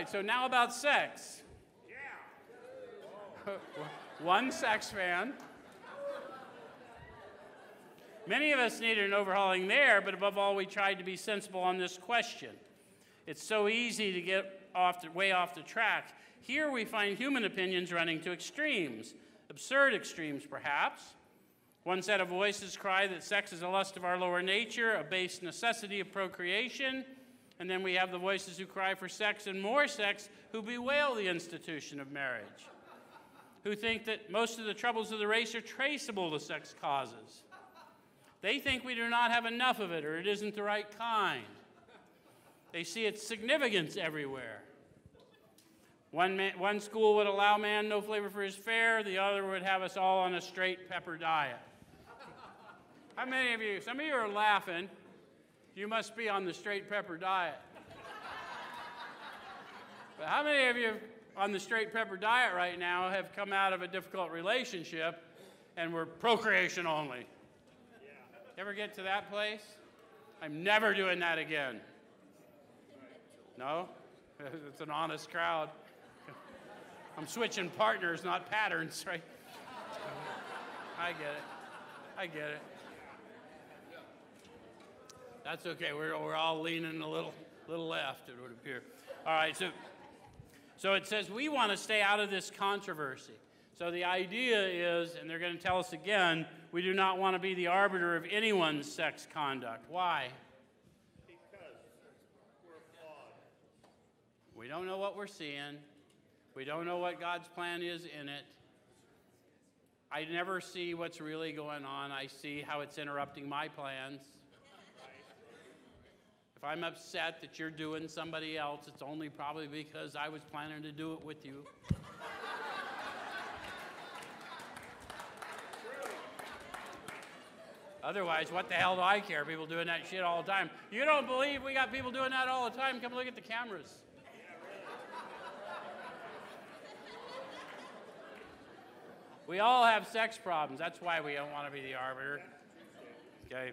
right, so now about sex. Yeah. One sex fan. Many of us needed an overhauling there, but above all, we tried to be sensible on this question. It's so easy to get way off the track. Here we find human opinions running to extremes, absurd extremes perhaps. One set of voices cry that sex is a lust of our lower nature, a base necessity of procreation, and then we have the voices who cry for sex and more sex, who bewail the institution of marriage, who think that most of the troubles of the race are traceable to sex causes. They think we do not have enough of it, or it isn't the right kind. They see its significance everywhere. One school would allow man no flavor for his fare, the other would have us all on a straight pepper diet. How many of you, some of you are laughing, you must be on the straight pepper diet. But how many of you on the straight pepper diet right now have come out of a difficult relationship and were procreation only? Ever get to that place? I'm never doing that again. No? It's an honest crowd. I'm switching partners, not patterns, right? I get it. I get it. That's okay. We're all leaning a little left, it would appear. All right, so it says we want to stay out of this controversy. So the idea is, and they're going to tell us again, we do not want to be the arbiter of anyone's sex conduct. Why? Because we're flawed. We don't know what we're seeing. We don't know what God's plan is in it. I never see what's really going on. I see how it's interrupting my plans. If I'm upset that you're doing somebody else, it's only probably because I was planning to do it with you. Otherwise, what the hell do I care? People doing that shit all the time. You don't believe we got people doing that all the time? Come look at the cameras. We all have sex problems. That's why we don't want to be the arbiter. Okay.